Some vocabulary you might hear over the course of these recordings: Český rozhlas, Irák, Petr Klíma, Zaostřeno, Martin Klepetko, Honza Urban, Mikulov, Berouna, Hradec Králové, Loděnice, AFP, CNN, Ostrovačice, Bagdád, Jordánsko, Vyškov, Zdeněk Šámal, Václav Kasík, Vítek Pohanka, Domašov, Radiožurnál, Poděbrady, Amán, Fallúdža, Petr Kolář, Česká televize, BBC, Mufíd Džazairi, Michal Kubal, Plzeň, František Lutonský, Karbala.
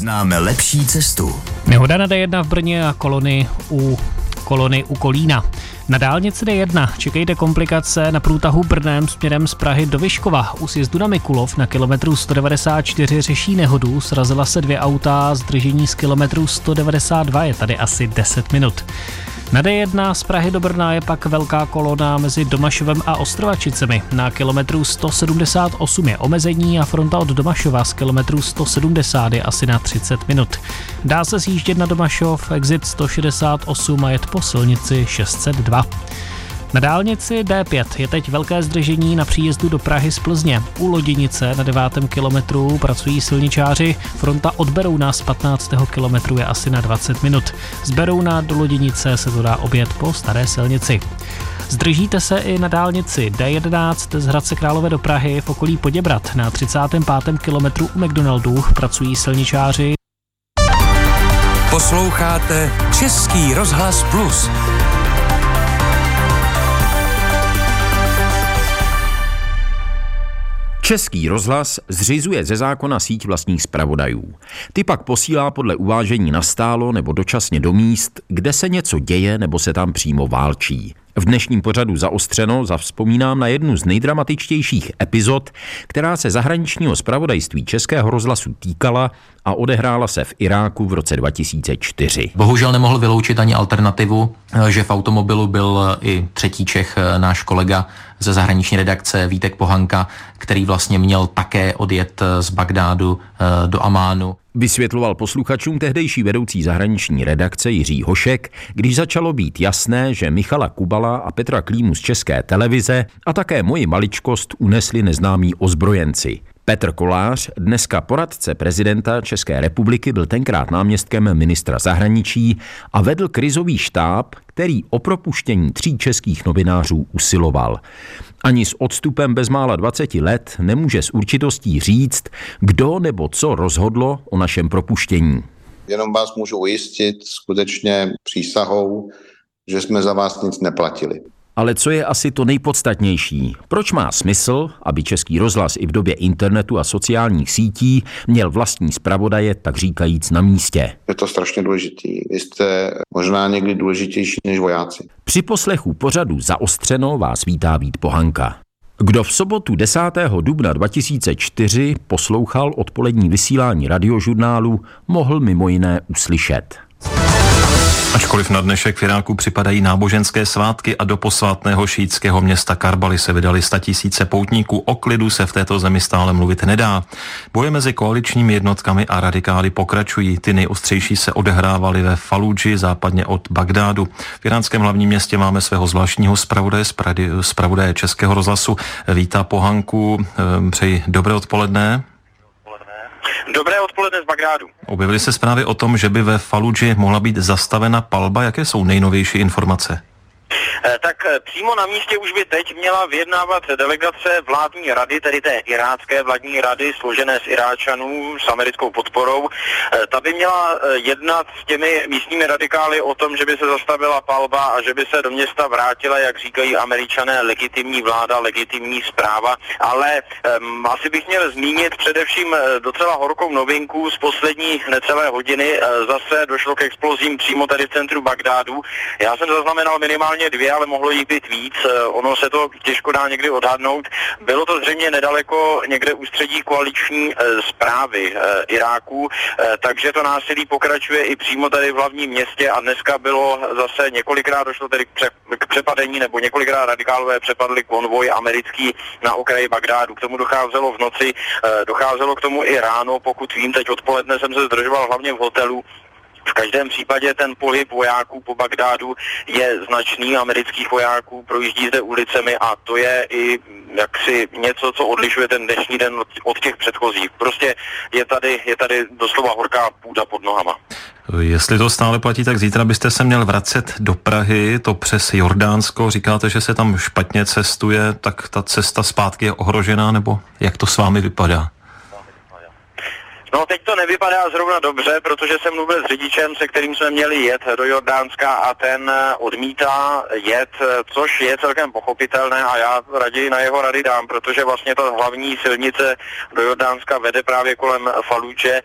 Známe lepší cestu. Nehoda na D1 v Brně a kolony u Kolína. Na dálnici D1 čekejte komplikace na průtahu Brnem směrem z Prahy do Vyškova. U sjezdu na Mikulov na kilometru 194 řeší nehodu, srazila se 2 auta, zdržení z kilometru 192 je tady asi 10 minut. Na D1 z Prahy do Brna je pak velká kolona mezi Domašovem a Ostrovačicemi. Na kilometru 178 je omezení a fronta od Domašova z kilometru 170 je asi na 30 minut. Dá se sjíždět na Domašov, exit 168 a jet po silnici 602. Na dálnici D5 je teď velké zdržení na příjezdu do Prahy z Plzně. U Loděnice na 9. kilometru pracují silničáři, fronta od Berouna z 15. kilometru je asi na 20 minut. Z Berouna do Loděnice se to dá objet po staré silnici. Zdržíte se i na dálnici D11 z Hradce Králové do Prahy v okolí Poděbrad. Na 35. kilometru u McDonaldů pracují silničáři. Posloucháte Český rozhlas Plus. Český rozhlas zřizuje ze zákona síť vlastních zpravodajů. Ty pak posílá podle uvážení nastálo nebo dočasně do míst, kde se něco děje nebo se tam přímo válčí. V dnešním pořadu Zaostřeno zavzpomínám na jednu z nejdramatičtějších epizod, která se zahraničního zpravodajství Českého rozhlasu týkala a odehrála se v Iráku v roce 2004. Bohužel nemohl vyloučit ani alternativu, že v automobilu byl i třetí Čech, náš kolega ze zahraniční redakce Vítek Pohanka, který vlastně měl také odjet z Bagdádu do Amánu. Vysvětloval posluchačům tehdejší vedoucí zahraniční redakce Jiří Hošek, když začalo být jasné, že Michala Kubala a Petra Klímu z České televize a také moji maličkost unesli neznámí ozbrojenci. Petr Kolář, dneska poradce prezidenta České republiky, byl tenkrát náměstkem ministra zahraničí a vedl krizový štáb, který o propuštění 3 českých novinářů usiloval. Ani s odstupem bezmála 20 let nemůže s určitostí říct, kdo nebo co rozhodlo o našem propuštění. Jenom vás můžu ujistit skutečně přísahou, že jsme za vás nic neplatili. Ale co je asi to nejpodstatnější? Proč má smysl, aby Český rozhlas i v době internetu a sociálních sítí měl vlastní zpravodaje, tak říkajíc na místě? Je to strašně důležitý. Vy jste možná někdy důležitější než vojáci. Při poslechu pořadu Zaostřeno vás vítá Vít Pohanka. Kdo v sobotu 10. dubna 2004 poslouchal odpolední vysílání radiožurnálu, mohl mimo jiné uslyšet. Ačkoliv na dnešek v Iráku připadají náboženské svátky a do posvátného šítského města Karbaly se vydali statisíce poutníků, o klidu se v této zemi stále mluvit nedá. Boje mezi koaličními jednotkami a radikály pokračují. Ty nejostřejší se odehrávaly ve Fallúdži, západně od Bagdádu. V iránském hlavním městě máme svého zvláštního zpravodaje Českého rozhlasu Víta Pohanku. Přeji dobré odpoledne. Dobré odpoledne z Bagdádu. Objevily se zprávy o tom, že by ve Fallúdži mohla být zastavena palba. Jaké jsou nejnovější informace? Tak přímo na místě už by teď měla vyjednávat delegace vládní rady, tedy té irácké vládní rady, složené z Iráčanů s americkou podporou. Ta by měla jednat s těmi místními radikály o tom, že by se zastavila palba a že by se do města vrátila, jak říkají Američané, legitimní vláda, legitimní správa. Ale asi bych měl zmínit především docela horkou novinku z poslední necelé hodiny. Zase došlo k explozím přímo tady v centru Bagdádu. Já jsem zaznamenal minimálně 2, ale mohlo jich být víc. Ono se to těžko dá někdy odhadnout. Bylo to zřejmě nedaleko někde ústředí koaliční zprávy Iráku, takže to násilí pokračuje i přímo tady v hlavním městě a dneska bylo zase několikrát došlo tedy k přepadení, nebo několikrát radikálové přepadli konvoj americký na okraji Bagdádu. K tomu docházelo v noci, docházelo k tomu i ráno, pokud vím, teď odpoledne jsem se zdržoval hlavně v hotelu. V každém případě ten pohyb vojáků po Bagdádu je značný, amerických vojáků projíždí zde ulicemi a to je i jaksi něco, co odlišuje ten dnešní den od těch předchozích. Prostě je tady doslova horká půda pod nohama. Jestli to stále platí, tak zítra byste se měl vracet do Prahy, to přes Jordánsko. Říkáte, že se tam špatně cestuje, tak ta cesta zpátky je ohrožená, nebo jak to s vámi vypadá? No, teď to nevypadá zrovna dobře, protože jsem mluvil s řidičem, se kterým jsme měli jet do Jordánska a ten odmítá jet, což je celkem pochopitelné a já raději na jeho rady dám, protože vlastně ta hlavní silnice do Jordánska vede právě kolem Fallúdže.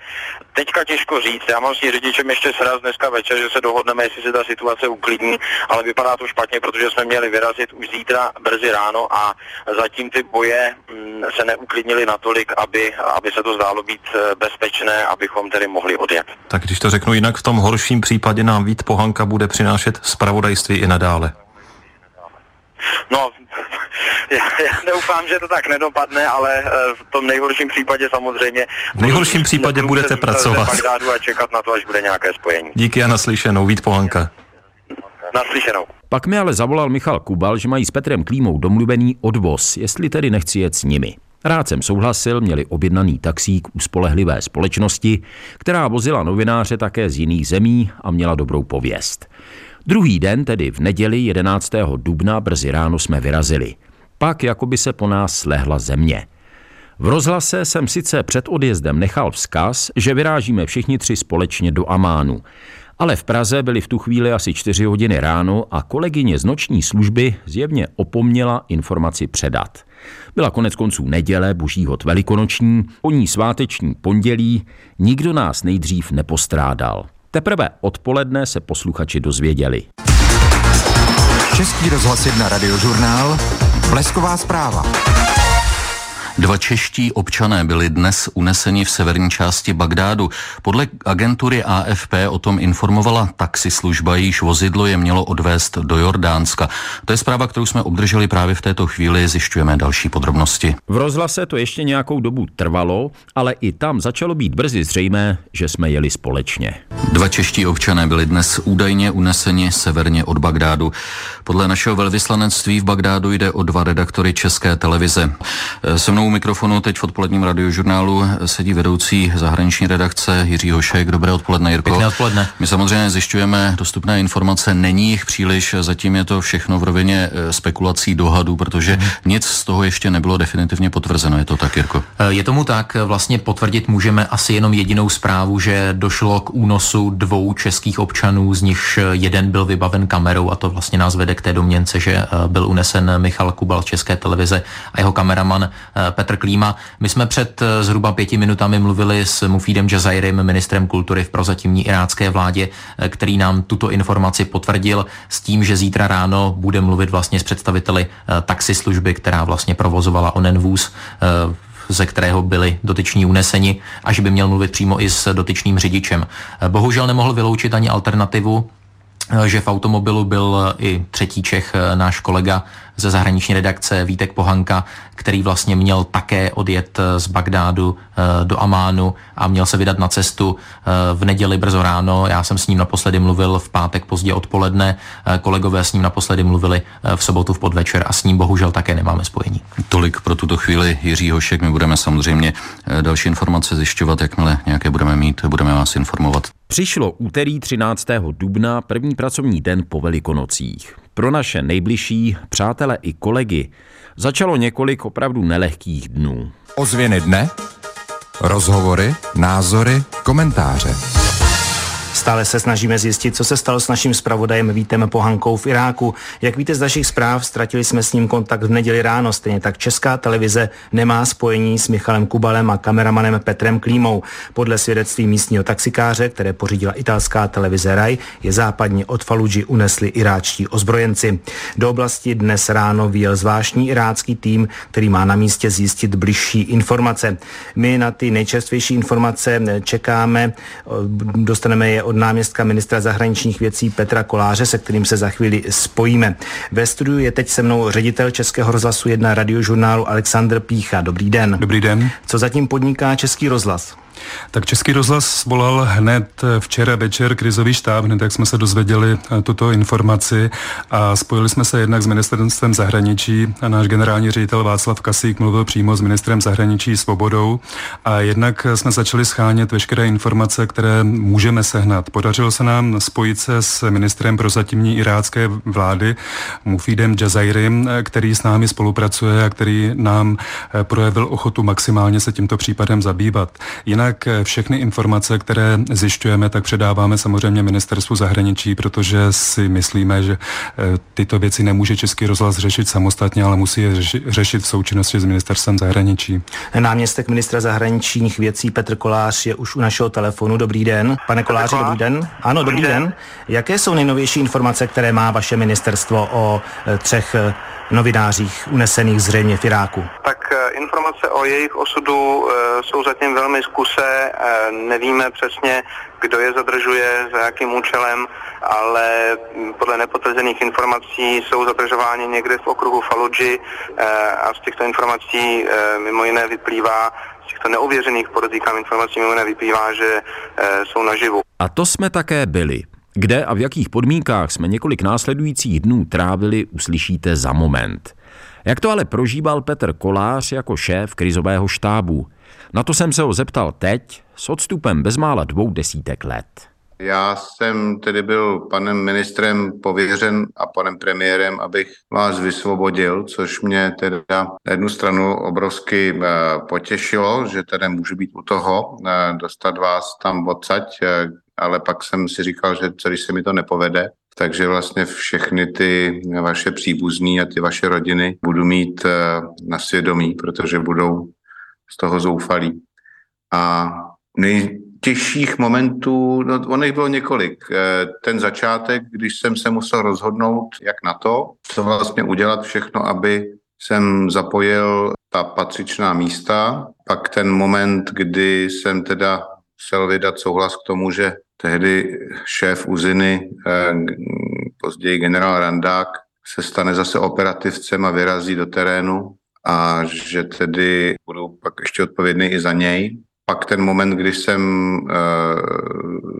Teďka těžko říct, já mám s tím řidičem ještě sraz dneska večer, že se dohodneme, jestli se ta situace uklidní, ale vypadá to špatně, protože jsme měli vyrazit už zítra brzy ráno a zatím ty boje se neuklidnily natolik, aby se to zdálo být bezpečné, abychom tedy mohli odjet. Tak když to řeknu jinak, v tom horším případě nám Vít Pohanka bude přinášet zpravodajství i nadále. No, já doufám, že to tak nedopadne, ale v tom nejhorším případě samozřejmě... V nejhorším případě budete pracovat. ...a čekat na to, až bude nějaké spojení. Díky a naslyšenou, Vít Pohanka. Naslyšenou. Pak mi ale zavolal Michal Kubal, že mají s Petrem Klímou domluvený odvoz, jestli tedy nechci jet s nimi. Rád jsem souhlasil, měli objednaný taxík u spolehlivé společnosti, která vozila novináře také z jiných zemí a měla dobrou pověst. Druhý den, tedy v neděli 11. dubna, brzy ráno jsme vyrazili. Pak jakoby se po nás slehla země. V rozhlase jsem sice před odjezdem nechal vzkaz, že vyrážíme všichni tři společně do Amánu. Ale v Praze byly v tu chvíli asi 4 hodiny ráno a kolegyně z noční služby zjevně opomněla informaci předat. Byla konec konců neděle, boží hod velikonoční, o ní sváteční pondělí, nikdo nás nejdřív nepostrádal. Teprve odpoledne se posluchači dozvěděli. Český rozhlas 1 Radiožurnál, Blesková zpráva. 2 čeští občané byli dnes uneseni v severní části Bagdádu. Podle agentury AFP o tom informovala taxislužba, jejíž vozidlo je mělo odvést do Jordánska. To je zpráva, kterou jsme obdrželi právě v této chvíli, zjišťujeme další podrobnosti. V rozhlase to ještě nějakou dobu trvalo, ale i tam začalo být brzy zřejmé, že jsme jeli společně. 2 čeští občané byli dnes údajně uneseni severně od Bagdádu. Podle našeho velvyslanectví v Bagdádu jde o 2 redaktory České televize. Se mnou u mikrofonu teď v odpoledním Radiožurnálu sedí vedoucí zahraniční redakce Jiří Hošek. Dobré odpoledne, Jirko. Pěkné odpoledne. My samozřejmě zjišťujeme dostupné informace, není jich příliš, zatím je to všechno v rovině spekulací, dohadů, protože nic z toho ještě nebylo definitivně potvrzeno. Je to tak, Jirko? Je tomu tak, vlastně potvrdit můžeme asi jenom jedinou zprávu, že došlo k únosu 2 českých občanů, z nichž jeden byl vybaven kamerou, a to vlastně nás vede k té domněnce, že byl unesen Michal Kubal z České televize a jeho kameraman Petr Klíma. My jsme před zhruba 5 minutami mluvili s Mufídem Džazairim, ministrem kultury v prozatímní irácké vládě, který nám tuto informaci potvrdil s tím, že zítra ráno bude mluvit vlastně s představiteli taxislužby, která vlastně provozovala onen vůz, ze kterého byli dotyční uneseni, a že by měl mluvit přímo i s dotyčným řidičem. Bohužel nemohl vyloučit ani alternativu, že v automobilu byl i 3. Čech, náš kolega ze zahraniční redakce Vítek Pohanka, který vlastně měl také odjet z Bagdádu do Amánu a měl se vydat na cestu v neděli brzo ráno. Já jsem s ním naposledy mluvil v pátek pozdě odpoledne, kolegové s ním naposledy mluvili v sobotu v podvečer a s ním bohužel také nemáme spojení. Tolik pro tuto chvíli, Jiří Hošek. My budeme samozřejmě další informace zjišťovat, jakmile nějaké budeme mít, budeme vás informovat. Přišlo úterý 13. dubna, první pracovní den po Velikonocích. Pro naše nejbližší, přátele i kolegy, začalo několik opravdu nelehkých dnů. Ozvěny dne, rozhovory, názory, komentáře. Stále se snažíme zjistit, co se stalo s naším zpravodajem Vítem Pohankou v Iráku. Jak víte z našich zpráv, ztratili jsme s ním kontakt v neděli ráno, stejně tak Česká televize nemá spojení s Michalem Kubalem a kameramanem Petrem Klímou. Podle svědectví místního taxikáře, které pořídila italská televize Rai, je západně od Fallúdži unesli iráčtí ozbrojenci. Do oblasti dnes ráno vyjel zvláštní irácký tým, který má na místě zjistit bližší informace. My na ty nejčerstvější informace čekáme, dostaneme je od náměstka ministra zahraničních věcí Petra Koláře, se kterým se za chvíli spojíme. Ve studiu je teď se mnou ředitel Českého rozhlasu 1 Radiožurnálu Alexander Pícha. Dobrý den. Dobrý den. Co zatím podniká Český rozhlas? Tak Český rozhlas volal hned včera večer krizový štáb, hned jak jsme se dozvěděli tuto informaci, a spojili jsme se jednak s ministerstvem zahraničí a náš generální ředitel Václav Kasík mluvil přímo s ministrem zahraničí Svobodou a jednak jsme začali shánět veškeré informace, které můžeme sehnat. Podařilo se nám spojit se s ministrem prozatímní irácké vlády Mufídem Džazairim, který s námi spolupracuje a který nám projevil ochotu maximálně se tímto případem zabývat. Jinak Jednak všechny informace, které zjišťujeme, tak předáváme samozřejmě ministerstvu zahraničí, protože si myslíme, že tyto věci nemůže Český rozhlas řešit samostatně, ale musí je řešit v součinnosti s ministerstvem zahraničí. Náměstek ministra zahraničních věcí Petr Kolář je už u našeho telefonu. Dobrý den. Pane Koláři, dobrý den. Ano, dobrý den. Jaké jsou nejnovější informace, které má vaše ministerstvo o třech novinářích unesených zřejmě v Iráku? Tak informace o jejich osudu jsou zatím velmi zkusé, nevíme přesně, kdo je zadržuje, za jakým účelem, ale podle nepotvrzených informací jsou zadržováni někde v okruhu Fallúdži a z těchto informací mimo jiné vyplývá, z těchto neověřených podotýkám informací mimo jiné vyplývá, že jsou naživu. A to jsme také byli. Kde a v jakých podmínkách jsme několik následujících dnů trávili, uslyšíte za moment. Jak to ale prožíval Petr Kolář jako šéf krizového štábu? Na to jsem se ho zeptal teď, s odstupem bezmála 20 let. Já jsem tedy byl panem ministrem pověřen a panem premiérem, abych vás vysvobodil, což mě teda na jednu stranu obrovsky potěšilo, že tedy můžu být u toho, dostat vás tam odsať, ale pak jsem si říkal, že co když se mi to nepovede, takže vlastně všechny ty vaše příbuzní a ty vaše rodiny budu mít na svědomí, protože budou z toho zoufalí. A nejtěžších momentů, no ono bylo několik. Ten začátek, když jsem se musel rozhodnout, jak na to, co vlastně udělat všechno, aby jsem zapojil ta patřičná místa, pak ten moment, kdy jsem teda musel vydat souhlas k tomu, že tehdy šéf Uziny, později generál Randák, se stane zase operativcem a vyrazí do terénu a že tedy budou pak ještě odpovědný i za něj. Pak ten moment, kdy jsem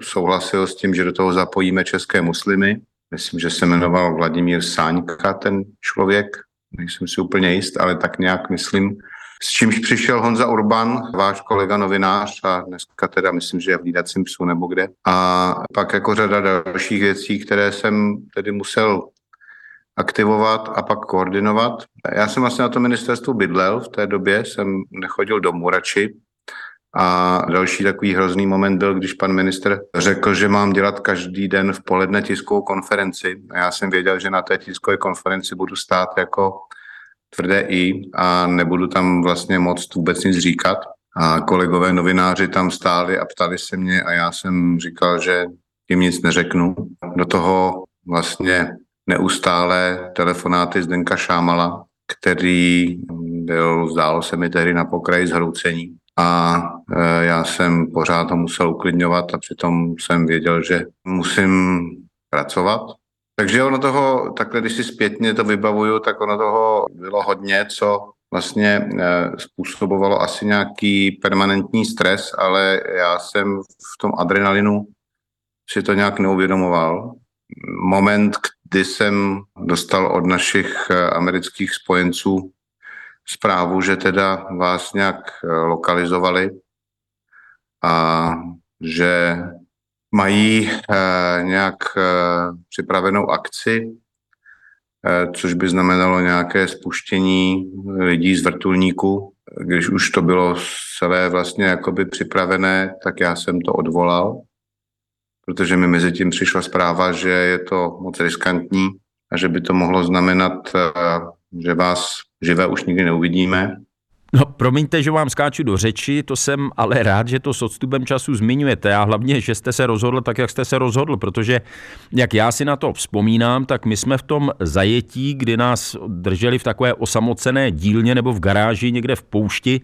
souhlasil s tím, že do toho zapojíme české muslimy, myslím, že se jmenoval Vladimír Sáňka ten člověk, nejsem si úplně jist, ale tak nějak myslím, s čímž přišel Honza Urban, váš kolega novinář a dneska teda myslím, že je v Hlídacím psu nebo kde. A pak jako řada dalších věcí, které jsem tedy musel aktivovat a pak koordinovat. Já jsem vlastně na tom ministerstvu bydlel, v té době jsem nechodil domů radši. A další takový hrozný moment byl, když pan ministr řekl, že mám dělat každý den v poledne tiskovou konferenci. A já jsem věděl, že na té tiskové konferenci budu stát jako tvrdé i a nebudu tam vlastně moc vůbec nic říkat. A kolegové novináři tam stáli a ptali se mě a já jsem říkal, že jim nic neřeknu. Do toho vlastně neustále telefonáty Zdenka Šámala, který byl, zdálo se mi tehdy, na pokraji zhroucení. A já jsem pořád to musel uklidňovat a přitom jsem věděl, že musím pracovat. Takže ono toho, takhle když si zpětně to vybavuju, tak ono toho bylo hodně, co vlastně způsobovalo asi nějaký permanentní stres, ale já jsem v tom adrenalinu si to nějak neuvědomoval. Moment, kdy jsem dostal od našich amerických spojenců zprávu, že teda vás nějak lokalizovali a že mají nějak připravenou akci, což by znamenalo nějaké spuštění lidí z vrtulníku. Když už to bylo celé vlastně jakoby připravené, tak já jsem to odvolal, protože mi mezi tím přišla zpráva, že je to moc riskantní a že by to mohlo znamenat, že vás živé už nikdy neuvidíme. No, promiňte, že vám skáču do řeči, to jsem ale rád, že to s odstupem času zmiňujete a hlavně, že jste se rozhodl tak, jak jste se rozhodl, protože jak já si na to vzpomínám, tak my jsme v tom zajetí, kdy nás drželi v takové osamocené dílně nebo v garáži někde v poušti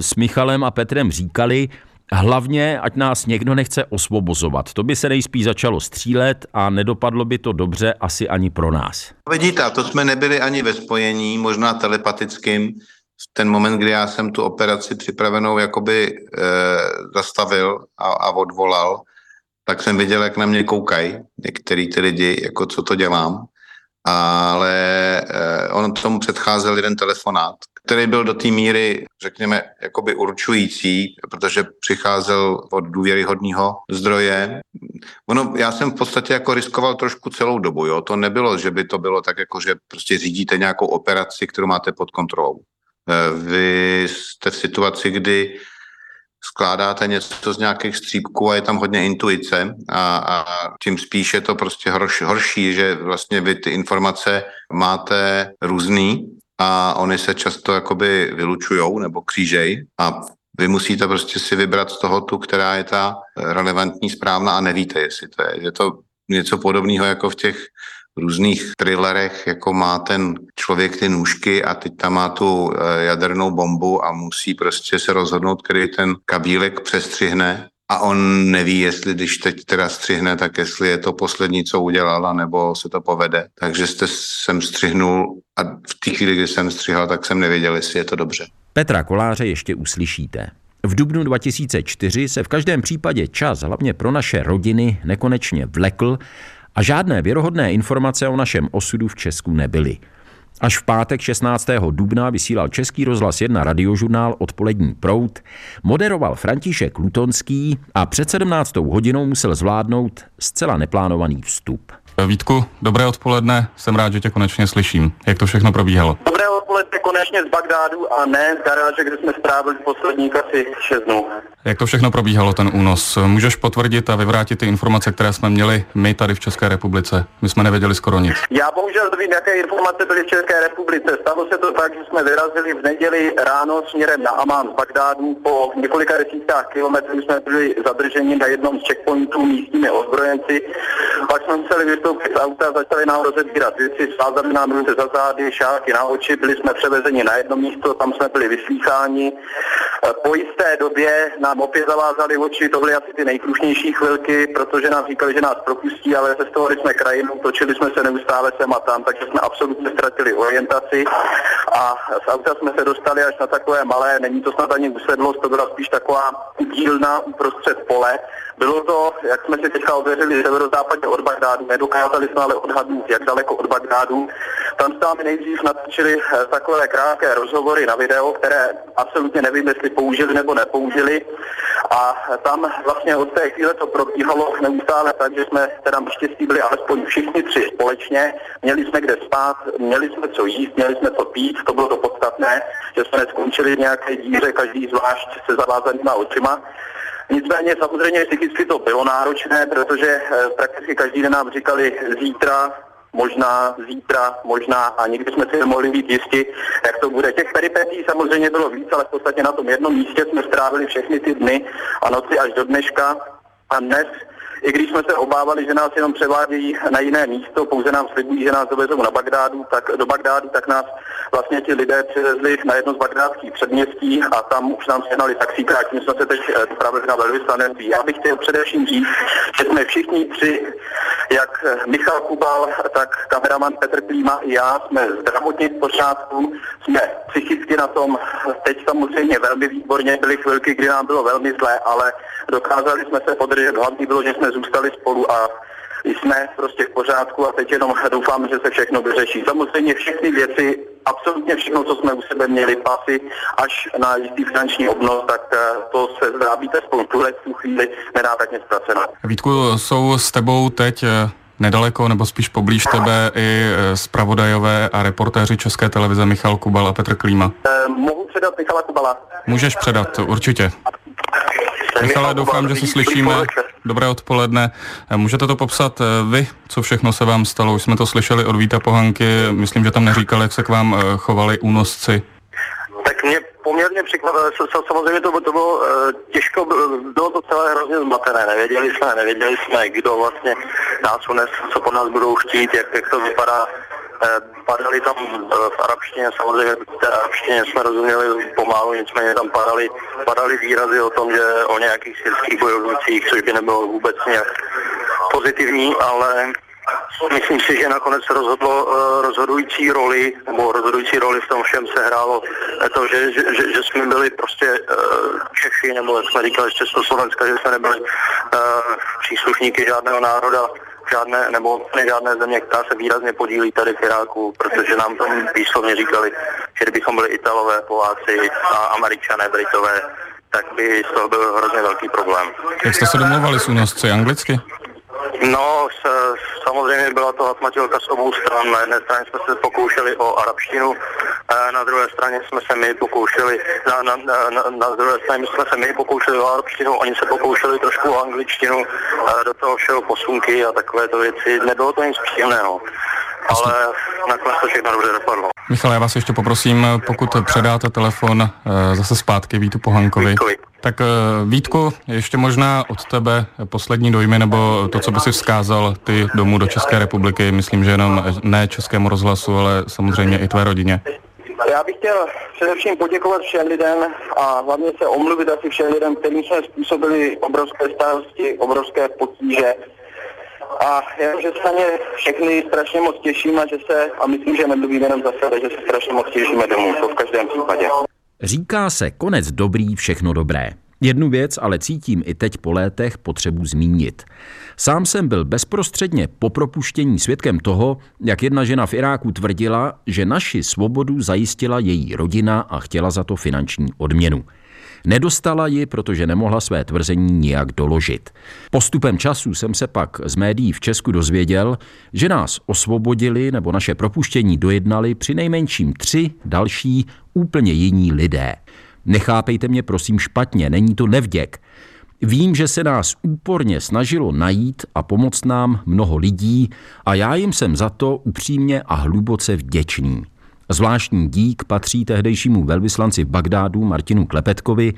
s Michalem a Petrem říkali, hlavně, ať nás někdo nechce osvobozovat. To by se nejspíš začalo střílet a nedopadlo by to dobře asi ani pro nás. Vidíte, to jsme nebyli ani ve spojení, možná telepatickým. V ten moment, kdy já jsem tu operaci připravenou jakoby zastavil a odvolal, tak jsem viděl, jak na mě koukají některý ty lidi, jako co to dělám. Ale on tomu předcházel jeden telefonát, který byl do té míry, řekněme, jakoby určující, protože přicházel od důvěryhodného zdroje. Ono, já jsem v podstatě jako riskoval trošku celou dobu, jo. To nebylo, že by to bylo tak, jako že prostě řídíte nějakou operaci, kterou máte pod kontrolou. Vy jste v situaci, kdy skládáte něco z nějakých střípků a je tam hodně intuice a tím spíš je to prostě horší, že vlastně vy ty informace máte různý a oni se často jakoby vylučujou nebo křížej a vy musíte prostě si vybrat z toho tu, která je ta relevantní, správná a nevíte, jestli to je. Je to něco podobného jako v těch různých thrillerech, jako má ten člověk ty nůžky a teď tam má tu jadernou bombu a musí prostě se rozhodnout, který ten kabílek přestřihne a on neví, jestli když teď teda střihne, tak jestli je to poslední, co udělala, nebo se to povede. Takže jsem střihnul a v té chvíli, kdy jsem střihal, tak jsem nevěděl, jestli je to dobře. Petra Koláře ještě uslyšíte. V dubnu 2004 se v každém případě čas, hlavně pro naše rodiny, nekonečně vlekl a žádné věrohodné informace o našem osudu v Česku nebyly. Až v pátek 16. dubna vysílal Český rozhlas 1 radiožurnál Odpolední proud, moderoval František Lutonský a před 17. hodinou musel zvládnout zcela neplánovaný vstup. Vítku, dobré odpoledne, jsem rád, že tě konečně slyším. Jak to všechno probíhalo? Dobré odpoledne konečně z Bagdádu a ne z garáže, kde jsme strávili poslední asi 6 dnů. Jak to všechno probíhalo, ten únos? Můžeš potvrdit a vyvrátit ty informace, které jsme měli my tady v České republice? My jsme nevěděli skoro nic. Já bohužel nevím, jaké informace byly v České republice. Stalo se to tak, že jsme vyrazili v neděli ráno směrem na Amán z Bagdádu. Po několika desítkách kilometrů jsme byli zadrženi na jednom z checkpointů místními ozbrojenci. Pak jsme museli vystoupit z auta, začali nám rozebírat věci, svázali nám ruce za zády, šáky na oči, byli jsme převezeni na jedno místo, tam jsme byli vyslýcháni. Po jisté době nám opět zavázali oči, to byly asi ty nejkrušnější chvilky, protože nám říkali, že nás propustí, ale cestovali jsme krajinou, točili jsme se neustále sem a tam, takže jsme absolutně ztratili orientaci a z auta jsme se dostali až na takové malé, není to snad ani usedlost, to byla spíš taková dílna uprostřed pole. Bylo to, jak jsme si teďka ověřili, severozápadně od Bagdádu, nedokázali jsme ale odhadnout, jak daleko od Bagdádu. Tam s námi nejdřív natočili takové krátké rozhovory na video, které absolutně nevím, jestli použili nebo nepoužili. A tam vlastně od té chvíle to probíhalo neustále, takže jsme teda naštěstí byli alespoň všichni 3 společně. Měli jsme kde spát, měli jsme co jíst, měli jsme co pít, to bylo to podstatné, že jsme neskončili v nějaké díře, každý zvlášť se zavázanýma očima. Nicméně samozřejmě psychicky to bylo náročné, protože prakticky každý den nám říkali zítra, možná a nikdy jsme si nemohli být jisti, jak to bude. Těch peripetí samozřejmě bylo víc, ale v podstatě na tom jednom místě jsme strávili všechny ty dny a noci až do dneška a dnes. I když jsme se obávali, že nás jenom převádějí na jiné místo, pouze nám slibují, že nás dovezou do Bagdádu, tak nás vlastně ti lidé přivezli na jedno z bagdádských předměstí a tam už nám sehnali taxíkrát, tím jsme se teď dopravili na velvyslanectví. Já bych chtěl především říct, že jsme všichni 3, jak Michal Kubal, tak kameraman Petr Klíma i já, jsme zdravotně v pořádku, jsme psychicky na tom teď samozřejmě velmi výborně, byly chvilky, kdy nám bylo velmi zlé, ale dokázali jsme se podržet, hlavně bylo, že jsme zůstali spolu a jsme prostě v pořádku a teď jenom doufám, že se všechno vyřeší. Samozřejmě všechny věci, absolutně všechno, co jsme u sebe měli, pasy až na jistý finanční obnos, tak to se zdá být aspoň tuhle chvíli nenávratně ztraceno. Vítku, jsou s tebou teď nedaleko nebo spíš poblíž tebe i zpravodajové a reportéři České televize Michal Kubal a Petr Klíma? Mohu předat Michala Kubala? Můžeš předat, určitě. Michale, doufám, že se slyšíme. Dobré odpoledne. Můžete to popsat vy, co všechno se vám stalo? Už jsme to slyšeli od Víta Pohanky, myslím, že tam neříkal, jak se k vám chovali únosci. Tak mě poměrně překvapilo, samozřejmě to bylo těžko, bylo to celé hrozně zmatené, nevěděli jsme, kdo vlastně nás unes, co po nás budou chtít, jak to vypadá. Padaly tam v arabštině, samozřejmě v té arabštině jsme rozuměli pomalu, nicméně tam padaly výrazy o tom, že o nějakých syrských bojovnicích, což by nebylo vůbec nějak pozitivní, ale myslím si, že nakonec rozhodující roli v tom všem sehrálo to, že jsme byli prostě Češi, nebo jak jsme říkali z Československa, že jsme nebyli příslušníky žádného národa, žádné země, která se výrazně podílí tady v Iráku, protože nám tam výslovně říkali, že kdybychom byli Italové, Poláci a Američané, Britové, tak by z toho byl hrozně velký problém. Jak jste se domluvali s únosci anglicky? No, samozřejmě byla to hatmatilka s obou stran. Na jedné straně jsme se pokoušeli o arabštinu, Na druhé straně jsme se my pokoušeli, na druhé straně jsme se my pokoušeli o arabštinu, oni se pokoušeli trošku o angličtinu, do toho všeho posunky a takovéto věci. Nebylo to nic příjemného, ale nakonec to všechno dobře dopadlo. Michal, já vás ještě poprosím, pokud předáte telefon zase zpátky Vítu Pohankovi. Vítkovi. Tak Vítku, ještě možná od tebe poslední dojmy, nebo to, co by si vzkázal ty domů do České republiky, myslím, že jenom ne Českému rozhlasu, ale samozřejmě i tvé rodině. Já bych chtěl především poděkovat všem lidem a hlavně se omluvit asi všem lidem, kterým jsme způsobili obrovské starosti, obrovské potíže. A jenom, že se na ně všechny strašně moc těším a že se, a myslím, že nemluvím jenom za sebe, že se strašně moc těšíme domů, to v každém případě. Říká se konec dobrý, všechno dobré. Jednu věc ale cítím i teď po létech potřebu zmínit. Sám jsem byl bezprostředně po propuštění svědkem toho, jak jedna žena v Iráku tvrdila, že naši svobodu zajistila její rodina a chtěla za to finanční odměnu. Nedostala ji, protože nemohla své tvrzení nijak doložit. Postupem času jsem se pak z médií v Česku dozvěděl, že nás osvobodili nebo naše propuštění dojednali přinejmenším 3 další úplně jiní lidé. Nechápejte mě prosím špatně, není to nevděk. Vím, že se nás úporně snažilo najít a pomoct nám mnoho lidí a já jim jsem za to upřímně a hluboce vděčný. Zvláštní dík patří tehdejšímu velvyslanci v Bagdádu Martinu Klepetkovi,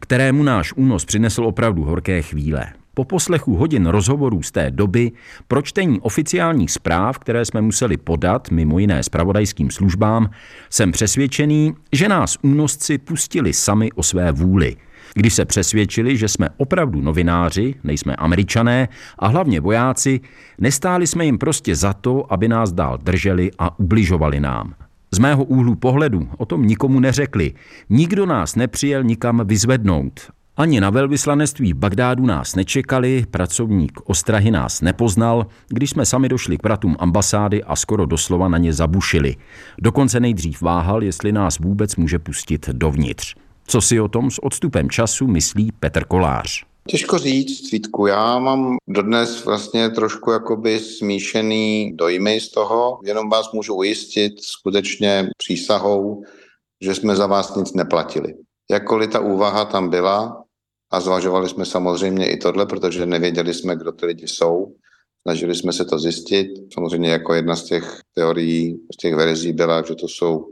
kterému náš únos přinesl opravdu horké chvíle. Po poslechu hodin rozhovorů z té doby, pročtení oficiálních zpráv, které jsme museli podat, mimo jiné zpravodajským službám, jsem přesvědčený, že nás únosci pustili sami o své vůli. Když se přesvědčili, že jsme opravdu novináři, nejsme Američané a hlavně vojáci, nestáli jsme jim prostě za to, aby nás dál drželi a ubližovali nám. Z mého úhlu pohledu o tom nikomu neřekli. Nikdo nás nepřijel nikam vyzvednout. Ani na velvyslanectví v Bagdádu nás nečekali, pracovník ostrahy nás nepoznal, když jsme sami došli k vratům ambasády a skoro doslova na ně zabušili. Dokonce nejdřív váhal, jestli nás vůbec může pustit dovnitř. Co si o tom s odstupem času myslí Petr Kolář? Těžko říct, Vítku, já mám dodnes vlastně trošku jakoby smíšený dojmy z toho, jenom vás můžu ujistit skutečně přísahou, že jsme za vás nic neplatili. Jakkoliv ta úvaha tam byla a zvažovali jsme samozřejmě i tohle, protože nevěděli jsme, kdo ty lidi jsou, snažili jsme se to zjistit. Samozřejmě jako jedna z těch teorií, z těch verzí byla, že to jsou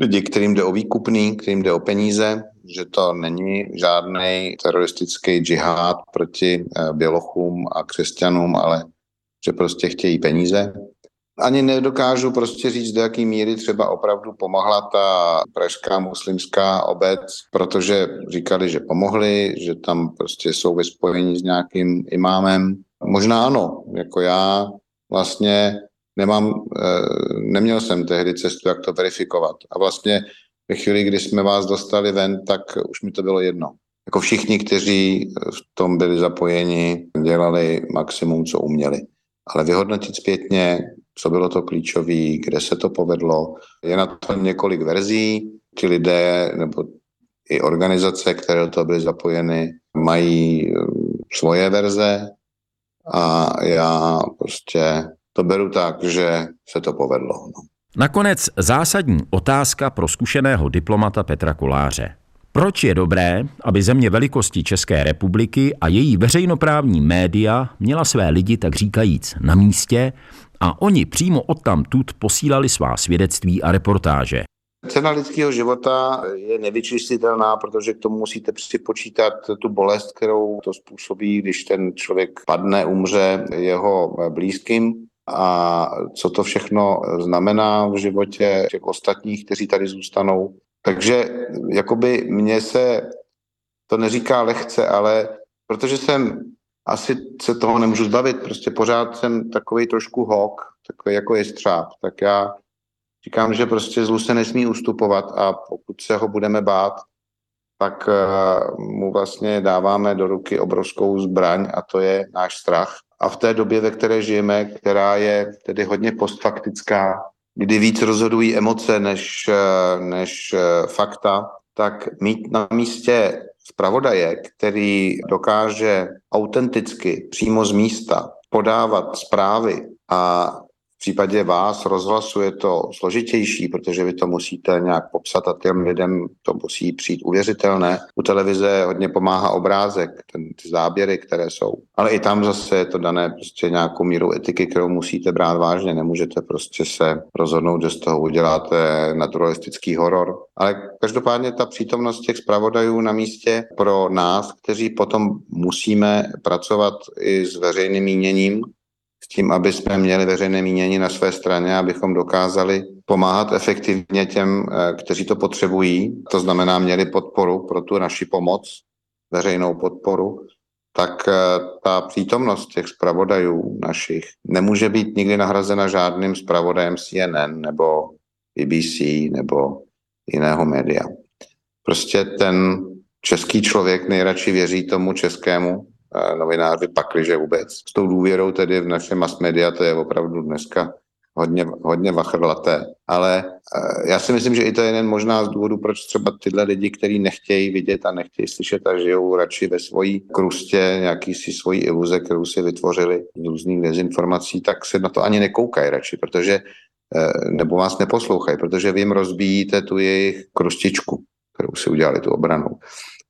lidi, kterým jde o výkupný, kterým jde o peníze, že to není žádný teroristický džihad proti bělochům a křesťanům, ale že prostě chtějí peníze. Ani nedokážu prostě říct, do jaký míry třeba opravdu pomohla ta pražská muslimská obec, protože říkali, že pomohli, že tam prostě jsou ve spojení s nějakým imámem. Možná ano, jako já vlastně neměl jsem tehdy cestu, jak to verifikovat. A vlastně ve chvíli, kdy jsme vás dostali ven, tak už mi to bylo jedno. Jako všichni, kteří v tom byli zapojeni, dělali maximum, co uměli. Ale vyhodnotit zpětně, co bylo to klíčové, kde se to povedlo. Je na to několik verzí. Ti lidé nebo i organizace, které do toho byly zapojeny, mají svoje verze a já prostě to beru tak, že se to povedlo. No. Nakonec zásadní otázka pro zkušeného diplomata Petra Koláře. Proč je dobré, aby země velikosti České republiky a její veřejnoprávní média měla své lidi, tak říkajíc, na místě a oni přímo odtamtud posílali svá svědectví a reportáže? Cena lidského života je nevyčíslitelná, protože k tomu musíte připočítat tu bolest, kterou to způsobí, když ten člověk padne, umře jeho blízkým. A co to všechno znamená v životě těch ostatních, kteří tady zůstanou. Takže jakoby mně se to neříká lehce, ale protože jsem asi se toho nemůžu zbavit, prostě pořád jsem takovej trošku hok, takový jako jestřáb, tak já říkám, že prostě zlu se nesmí ustupovat a pokud se ho budeme bát, tak mu vlastně dáváme do ruky obrovskou zbraň a to je náš strach. A v té době, ve které žijeme, která je tedy hodně postfaktická, kdy víc rozhodují emoce než fakta, tak mít na místě zpravodaje, který dokáže autenticky, přímo z místa podávat zprávy a V případě vás, rozhlasu, je to složitější, protože vy to musíte nějak popsat a těm lidem to musí přijít uvěřitelné. U televize hodně pomáhá obrázek, ty záběry, které jsou. Ale i tam zase je to dané prostě nějakou mírou etiky, kterou musíte brát vážně. Nemůžete prostě se rozhodnout, že z toho uděláte naturalistický horor. Ale každopádně ta přítomnost těch zpravodajů na místě pro nás, kteří potom musíme pracovat i s veřejným míněním, s tím, aby jsme měli veřejné mínění na své straně, abychom dokázali pomáhat efektivně těm, kteří to potřebují, to znamená měli podporu pro tu naši pomoc, veřejnou podporu, tak ta přítomnost těch zpravodajů našich nemůže být nikdy nahrazena žádným zpravodajem CNN nebo BBC nebo jiného média. Prostě ten český člověk nejradši věří tomu českému novináři pakliže vůbec. S tou důvěrou tedy v naše mass media to je opravdu dneska hodně vachrlaté. Ale já si myslím, že i to je jeden možná z důvodů, proč třeba tyhle lidi, kteří nechtějí vidět a nechtějí slyšet a žijou radši ve svojí krustě, nějaký si svoji iluze, kterou si vytvořili různých dezinformací, tak se na to ani nekoukají radši, protože, nebo vás neposlouchají, protože vy jim rozbíjíte tu jejich krustičku, kterou si udělali tu obranou.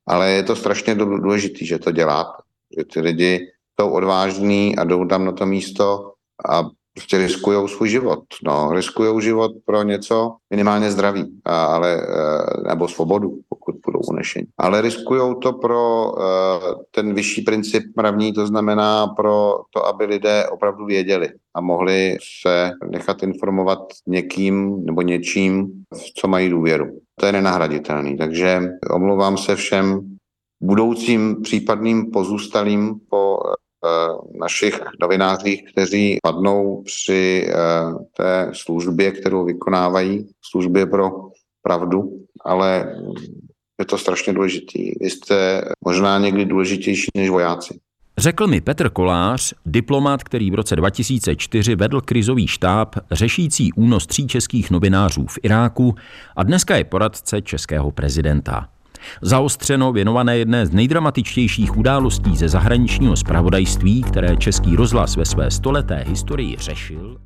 Ale je to strašně důležité, že to děláte. Že ty lidi jsou odvážní a jdou tam na to místo a prostě riskujou svůj život. No, riskujou život pro něco minimálně zdraví, nebo svobodu, pokud budou unešení. Ale riskujou to pro ten vyšší princip mravní, to znamená pro to, aby lidé opravdu věděli a mohli se nechat informovat někým nebo něčím, v co mají důvěru. To je nenahraditelný, takže omlouvám se všem budoucím případným pozůstalým po našich novinářích, kteří padnou při té službě, kterou vykonávají, službě pro pravdu, ale je to strašně důležitý. Vy jste možná někdy důležitější než vojáci. Řekl mi Petr Kolář, diplomat, který v roce 2004 vedl krizový štáb řešící únos 3 českých novinářů v Iráku a dneska je poradce českého prezidenta. Zaostřeno věnované jedné z nejdramatičtějších událostí ze zahraničního zpravodajství, které Český rozhlas ve své 100leté historii řešil.